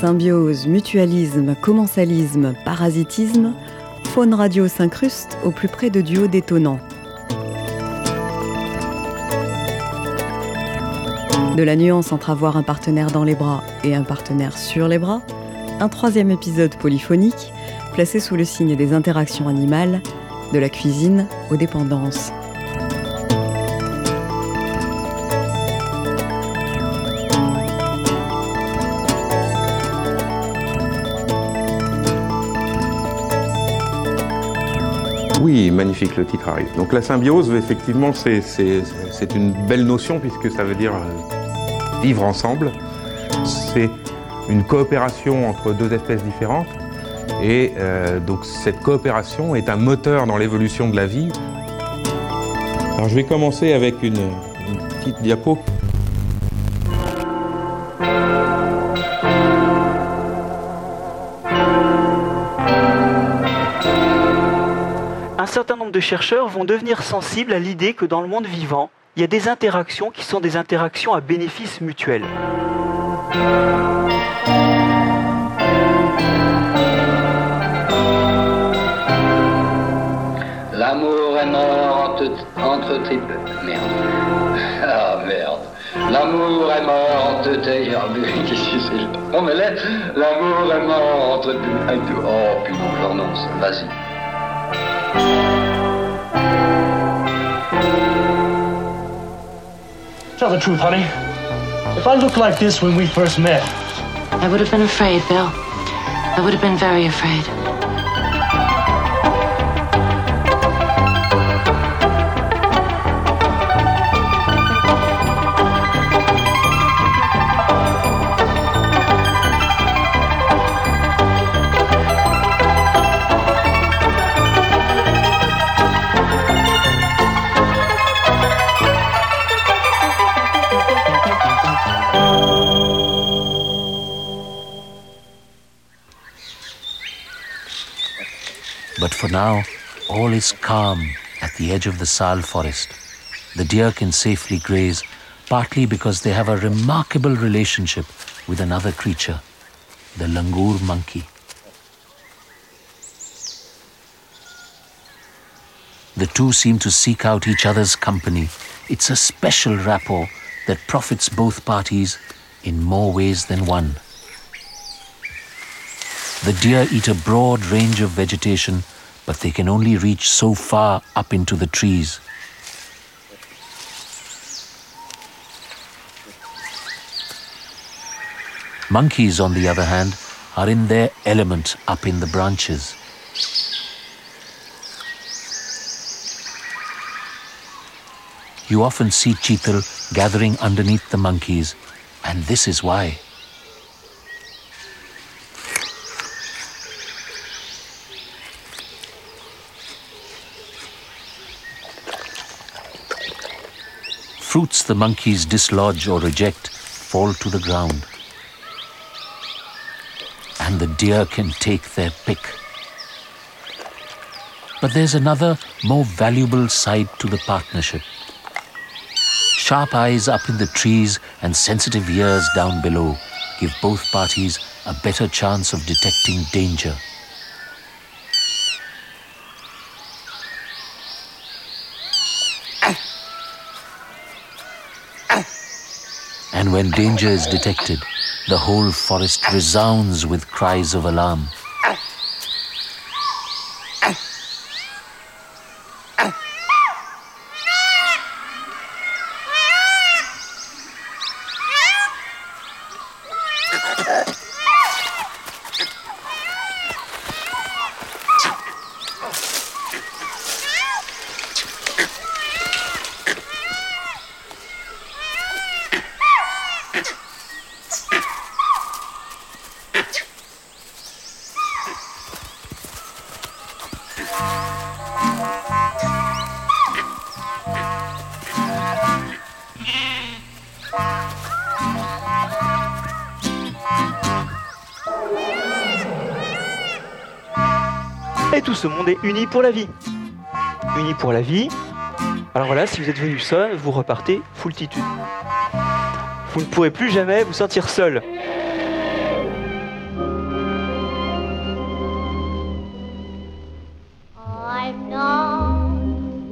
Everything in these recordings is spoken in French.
Symbiose, mutualisme, commensalisme, parasitisme, Faune Radio s'incruste au plus près de duos détonnants. De la nuance entre avoir un partenaire dans les bras et un partenaire sur les bras, un troisième épisode polyphonique, placé sous le signe des interactions animales, de la cuisine aux dépendances. Oui, magnifique, le titre arrive. Donc la symbiose, effectivement, c'est une belle notion puisque ça veut dire vivre ensemble. C'est une coopération entre deux espèces différentes et donc cette coopération est un moteur dans l'évolution de la vie. Alors je vais commencer avec une petite diapo. Un certain nombre de chercheurs vont devenir sensibles à l'idée que dans le monde vivant, il y a des interactions qui sont des interactions à bénéfice mutuel. L'amour est mort entre tripes. Merde. L'amour est mort entre tailleurs. Qu'est-ce que c'est là ? Non mais là, l'amour est mort entre... Oh putain, j'en annonce. Vas-y. Tell the truth, honey. If I looked like this when we first met, I would have been afraid, Bill. I would have been very afraid. But for now, all is calm at the edge of the Saal forest. The deer can safely graze, partly because they have a remarkable relationship with another creature, the langur monkey. The two seem to seek out each other's company. It's a special rapport that profits both parties in more ways than one. The deer eat a broad range of vegetation, but they can only reach so far up into the trees. Monkeys, on the other hand, are in their element up in the branches. You often see chital gathering underneath the monkeys, and this is why. Fruits the monkeys dislodge or reject fall to the ground. And the deer can take their pick. But there's another, more valuable side to the partnership. Sharp eyes up in the trees and sensitive ears down below give both parties a better chance of detecting danger. And when danger is detected, the whole forest resounds with cries of alarm. Et tout ce monde est uni pour la vie. Uni pour la vie. Alors voilà, si vous êtes venu seul, vous repartez foultitude. Vous ne pourrez plus jamais vous sentir seul.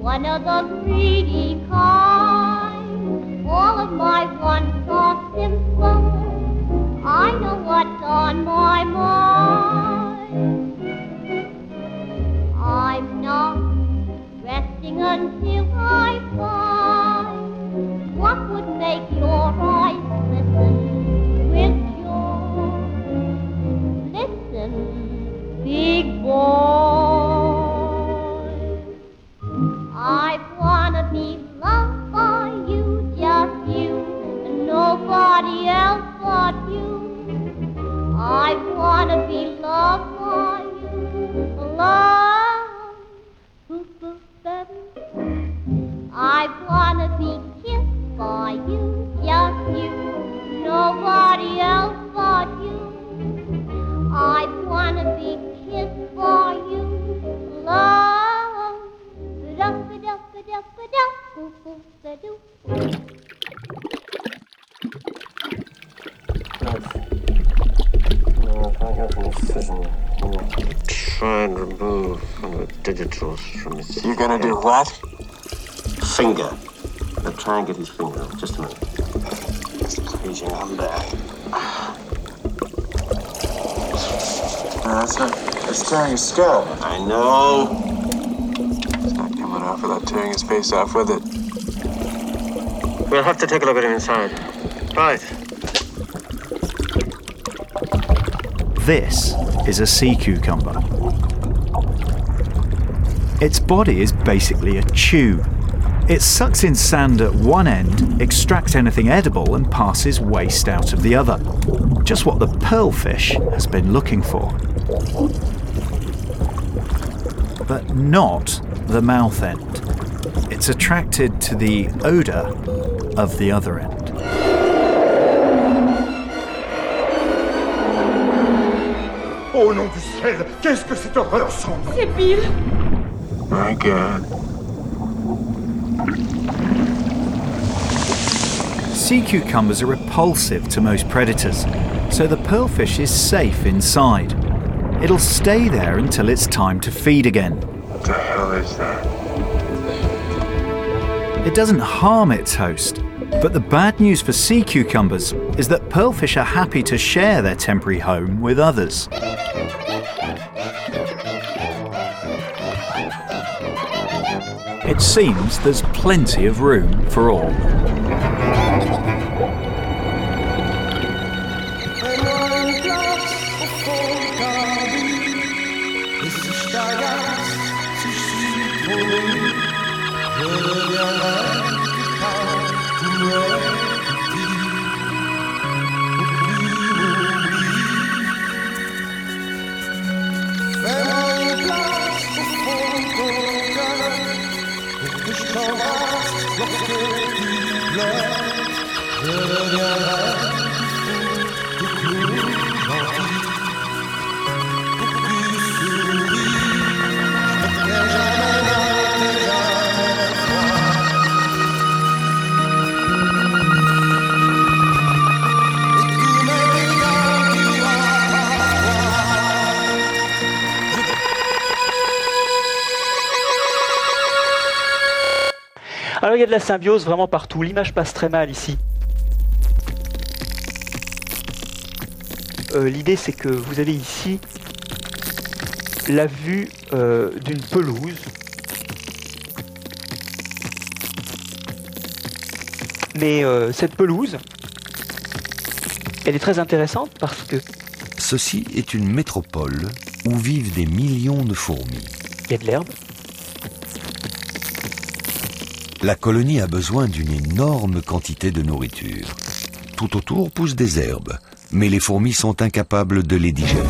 one of the greedy kind. All of my wants are simple, I know what's on my mind. I'm not resting until I find what would make your eyes glisten with joy. Listen, big boy, I've wanted me love for you, just you, and nobody else but you. I've wanted me love for you, love. I've wanted me kissed by you, just you, nobody else but you. I've wanted me kissed by you, love. Try and remove one of the digitals from his finger. You're gonna do what? Finger. Now try and get his finger off. Just a minute. It's caging on there. That's not. It's tearing his scalp. I know. Off without tearing his face off with it. We'll have to take a look at him inside. Right. This is a sea cucumber. Its body is basically a tube. It sucks in sand at one end, extracts anything edible, and passes waste out of the other. Just what the pearlfish has been looking for. But not the mouth end. It's attracted to the odour of the other end. Oh nom du ciel, qu'est-ce que cette horreur sans nom? C'est Bill. My God. Sea cucumbers are repulsive to most predators, so the pearlfish is safe inside. It'll stay there until it's time to feed again. What the hell is that? It doesn't harm its host, but the bad news for sea cucumbers is that pearlfish are happy to share their temporary home with others. It seems there's plenty of room for all. Il y a de la symbiose vraiment partout, l'image passe très mal ici. L'idée c'est que vous avez ici la vue d'une pelouse. Mais cette pelouse, elle est très intéressante parce que... Ceci est une métropole où vivent des millions de fourmis. Il y a de l'herbe. La colonie a besoin d'une énorme quantité de nourriture. Tout autour poussent des herbes, mais les fourmis sont incapables de les digérer.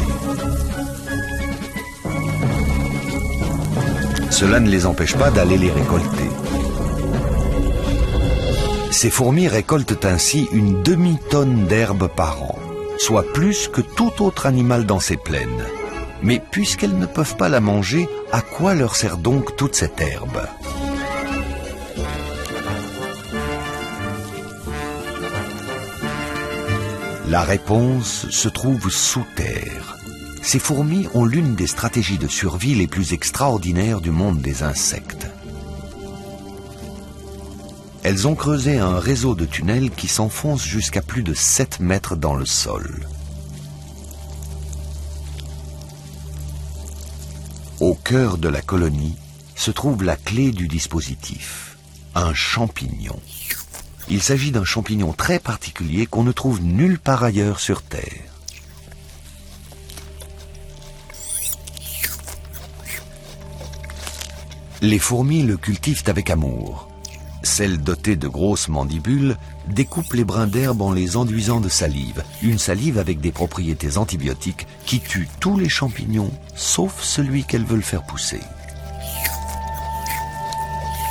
Cela ne les empêche pas d'aller les récolter. Ces fourmis récoltent ainsi une demi-tonne d'herbes par an, soit plus que tout autre animal dans ces plaines. Mais puisqu'elles ne peuvent pas la manger, à quoi leur sert donc toute cette herbe ? La réponse se trouve sous terre. Ces fourmis ont l'une des stratégies de survie les plus extraordinaires du monde des insectes. elles ont creusé un réseau de tunnels qui s'enfonce jusqu'à plus de 7 mètres dans le sol. Au cœur de la colonie se trouve la clé du dispositif, un champignon. Il s'agit d'un champignon très particulier qu'on ne trouve nulle part ailleurs sur Terre. Les fourmis le cultivent avec amour. Celles dotées de grosses mandibules découpent les brins d'herbe en les enduisant de salive, une salive avec des propriétés antibiotiques qui tue tous les champignons, sauf celui qu'elles veulent faire pousser.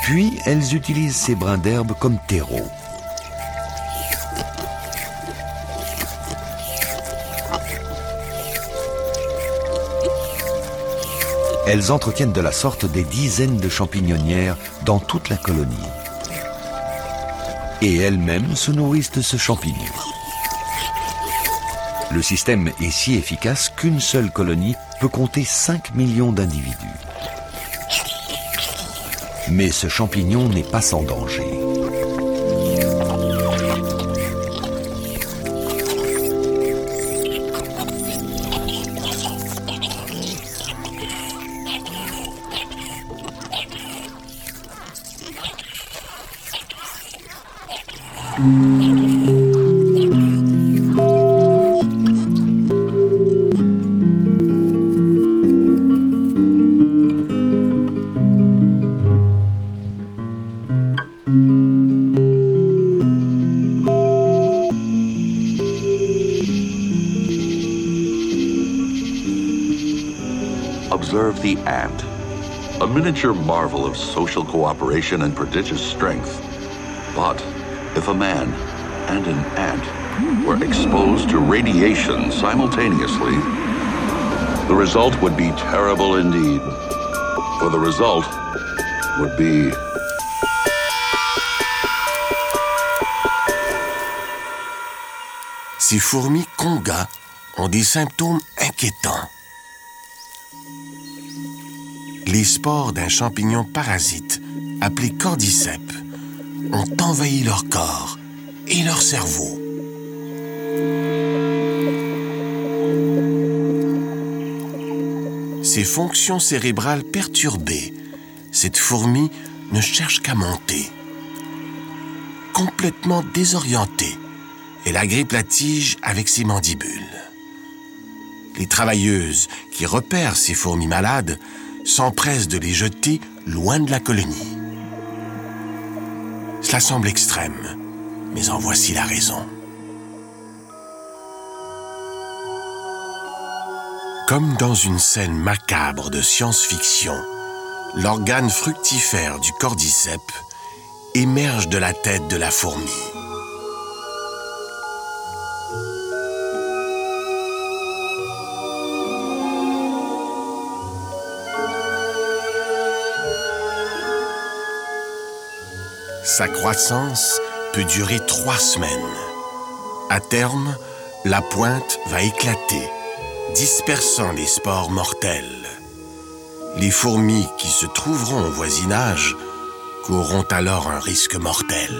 Puis, elles utilisent ces brins d'herbe comme terreau. Elles entretiennent de la sorte des dizaines de champignonnières dans toute la colonie. Et elles-mêmes se nourrissent de ce champignon. Le système est si efficace qu'une seule colonie peut compter 5 millions d'individus. Mais ce champignon n'est pas sans danger. Observe the ant, a miniature marvel of social cooperation and prodigious strength. But if a man and an ant were exposed to radiation simultaneously, the result would be terrible indeed. For the result would be Ces fourmis congas ont des symptômes inquiétants. Les spores d'un champignon parasite, appelé cordyceps, ont envahi leur corps et leur cerveau. Ses fonctions cérébrales perturbées, cette fourmi ne cherche qu'à monter. Complètement désorientée, elle agrippe la tige avec ses mandibules. Les travailleuses qui repèrent ces fourmis malades s'empresse de les jeter loin de la colonie. Cela semble extrême, mais en voici la raison. Comme dans une scène macabre de science-fiction, l'organe fructifère du cordyceps émerge de la tête de la fourmi. Sa croissance peut durer 3 semaines. À terme, la pointe va éclater, dispersant les spores mortelles. Les fourmis qui se trouveront au voisinage courront alors un risque mortel.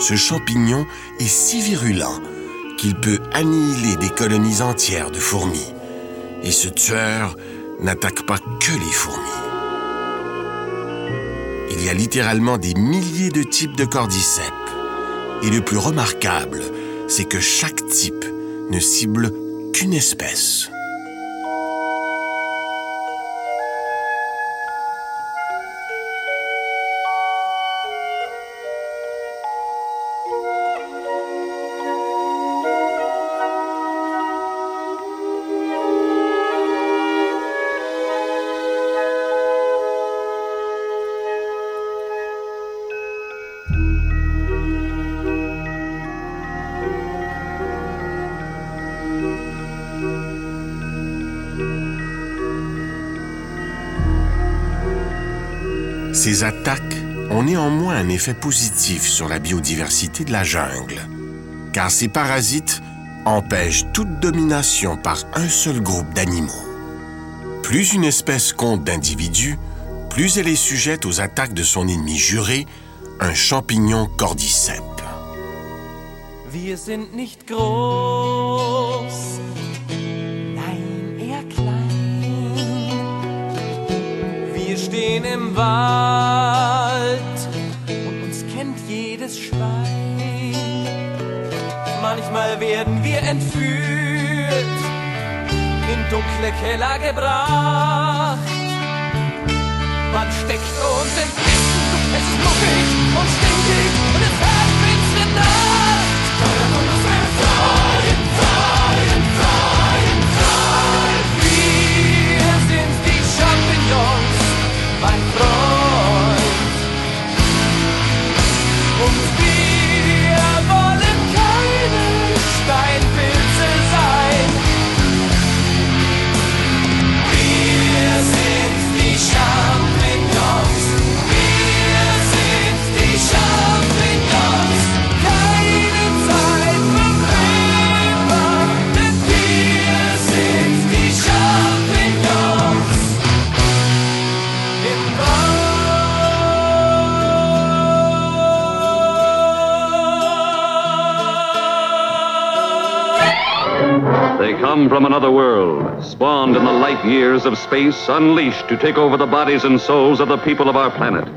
Ce champignon est si virulent qu'il peut annihiler des colonies entières de fourmis. Et ce tueur n'attaque pas que les fourmis. Il y a littéralement des milliers de types de cordyceps. Et le plus remarquable, c'est que chaque type ne cible qu'une espèce. Ces attaques ont néanmoins un effet positif sur la biodiversité de la jungle, car ces parasites empêchent toute domination par un seul groupe d'animaux. Plus une espèce compte d'individus, plus elle est sujette aux attaques de son ennemi juré, un champignon cordyceps. Wir sind nicht groß, nein, eher klein. Wir stehen im Wald und uns kennt jedes Schwein. Manchmal werden wir entführt, in dunkle Keller gebracht. Man steckt uns in Kisten, es ist muckig und stinkig und es herrscht finstere Nacht. Wir sind die Champignons, mein Freund. Und wir wollen keine Steinpilze sein. Wir sind die Champignons. Wir sind die Champignons. Keine Zeit vom Reden, denn wir sind die Champignons im Wald. They come from another world, spawned in the light years of space, unleashed to take over the bodies and souls of the people of our planet.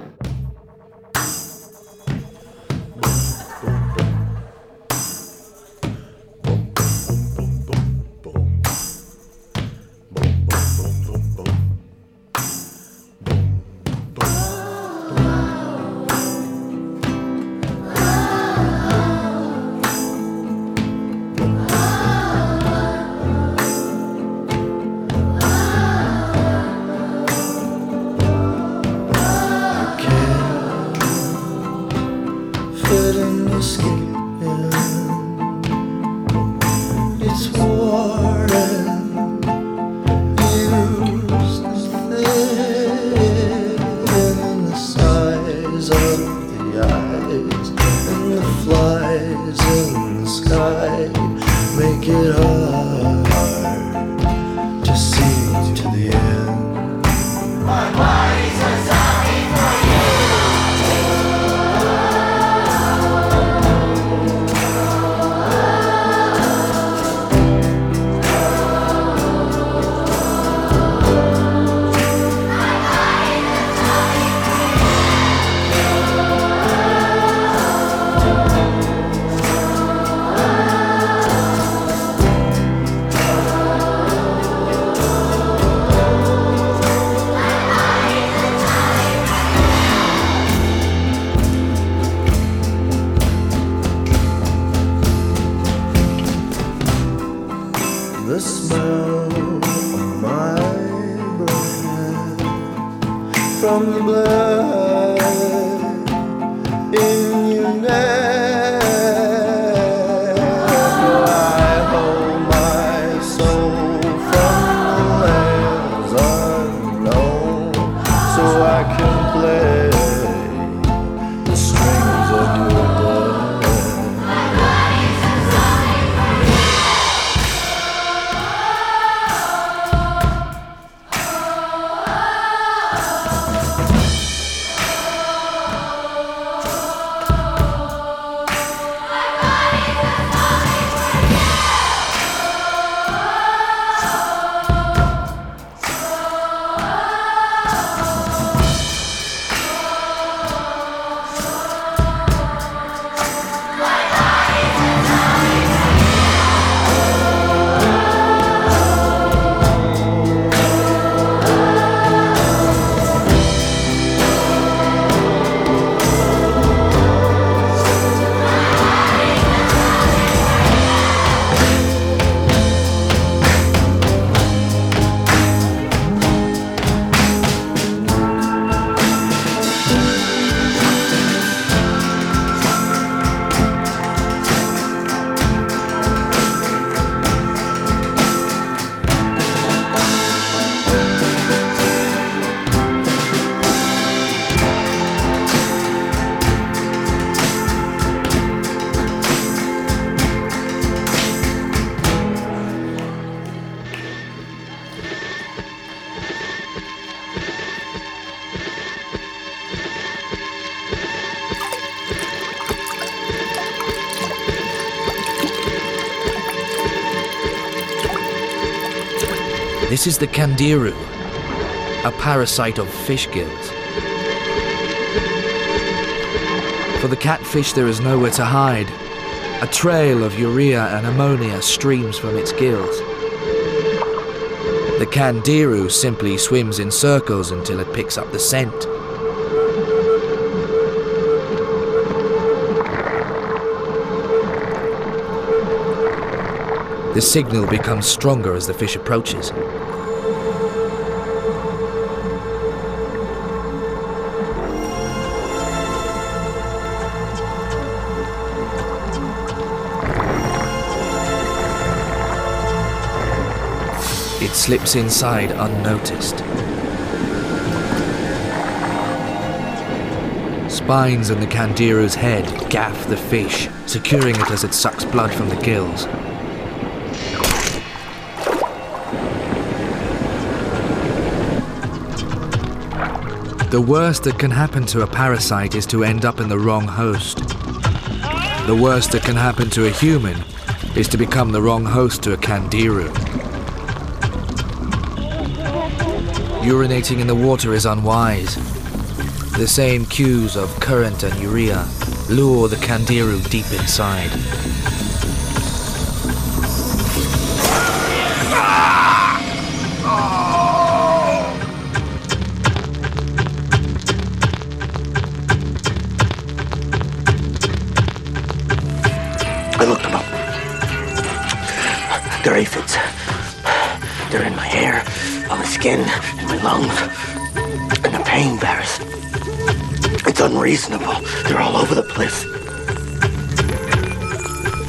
This is the candiru, a parasite of fish gills. For the catfish, there is nowhere to hide. A trail of urea and ammonia streams from its gills. The candiru simply swims in circles until it picks up the scent. The signal becomes stronger as the fish approaches. It slips inside unnoticed. Spines in the candiru's head gaff the fish, securing it as it sucks blood from the gills. The worst that can happen to a parasite is to end up in the wrong host. The worst that can happen to a human is to become the wrong host to a candiru. Urinating in the water is unwise. The same cues of current and urea lure the candiru deep inside. I looked them up. They're aphids. They're in my hair, on my skin, in my lungs, and I'm paying Barris. It's unreasonable. They're all over the place.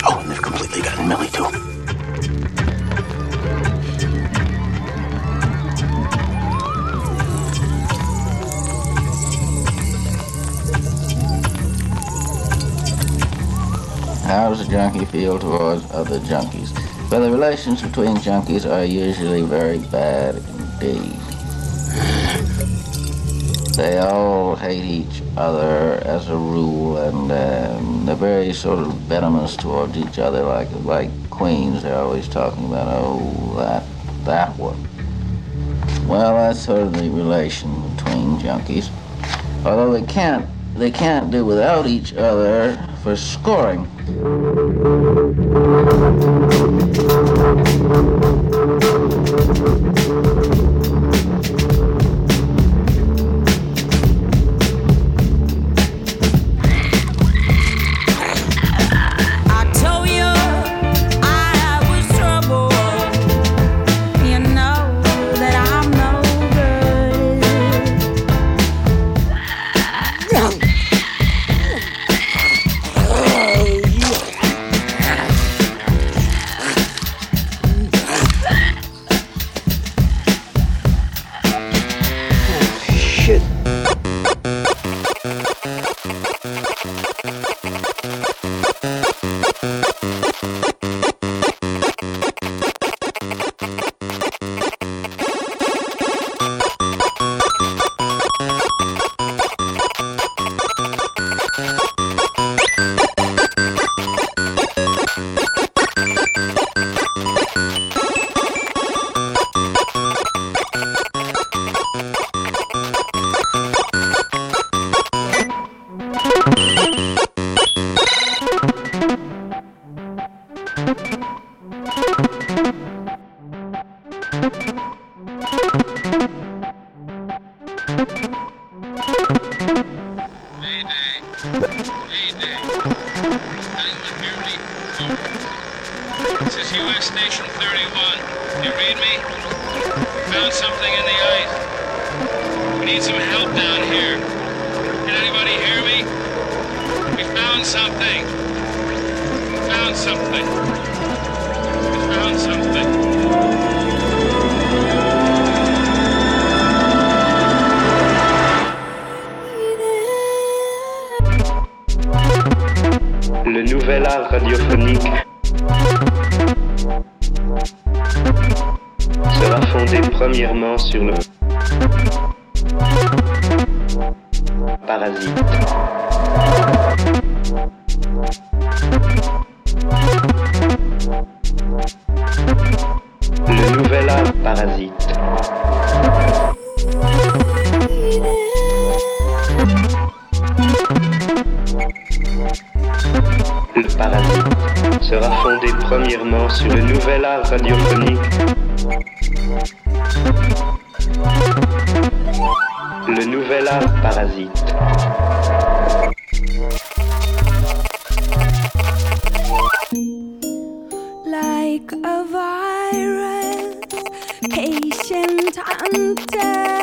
Oh, and they've completely gotten Millie too. How does a junkie feel towards other junkies? Well, the relations between junkies are usually very bad indeed. They all hate each other as a rule, and they're very sort of venomous towards each other, like queens. They're always talking about, oh, that one. Well, that's sort of the relation between junkies. Although they can't do without each other for scoring. Parasite. diffusée premièrement sur le nouvel art radiophonique. Le nouvel art parasite. Like a virus, patient hunter.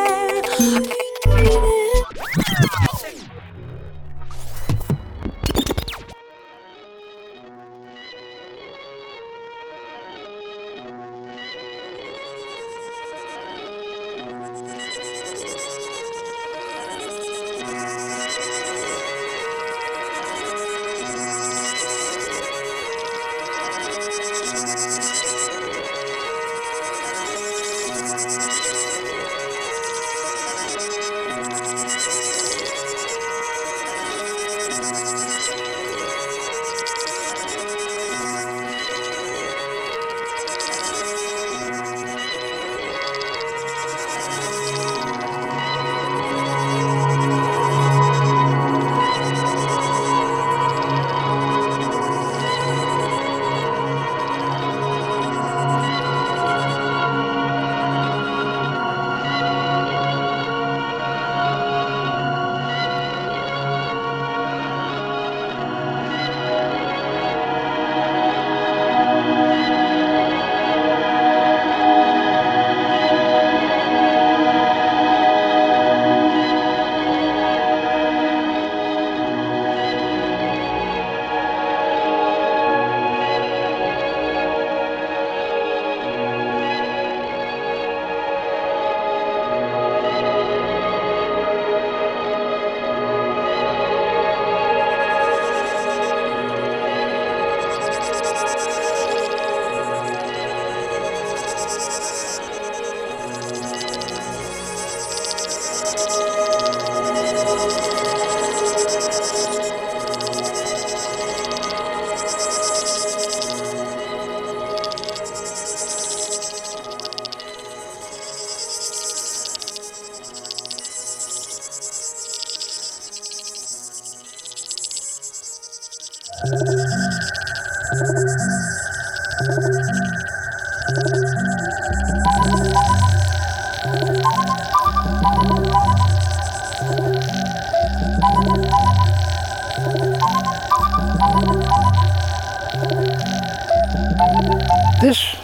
This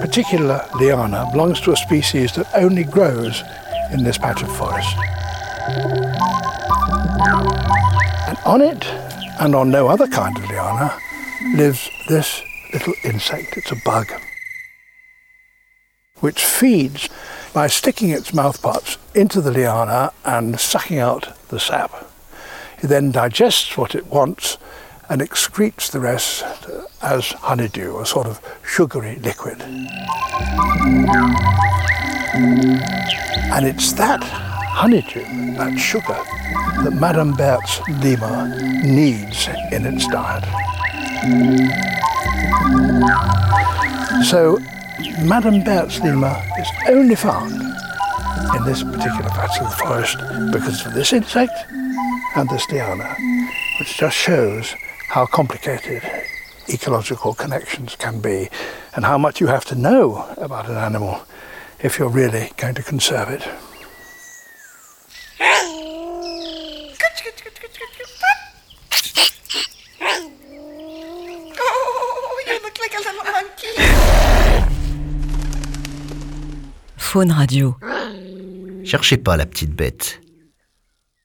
particular liana belongs to a species that only grows in this patch of forest. And on it, and on no other kind of liana, lives this little insect. It's a bug, which feeds by sticking its mouthparts into the liana and sucking out the sap. It then digests what it wants and excretes the rest as honeydew, a sort of sugary liquid. And it's that honeydew, that sugar, that Madame Bert's lemur needs in its diet. So Madame Bert's lemur is only found in this particular patch of the forest because of this insect and this liana, which just shows how complicated ecological connections can be and how much you have to know about an animal if you're really going to conserve it. Oh, you look like a little monkey. Faune Radio. Cherchez pas la petite bête.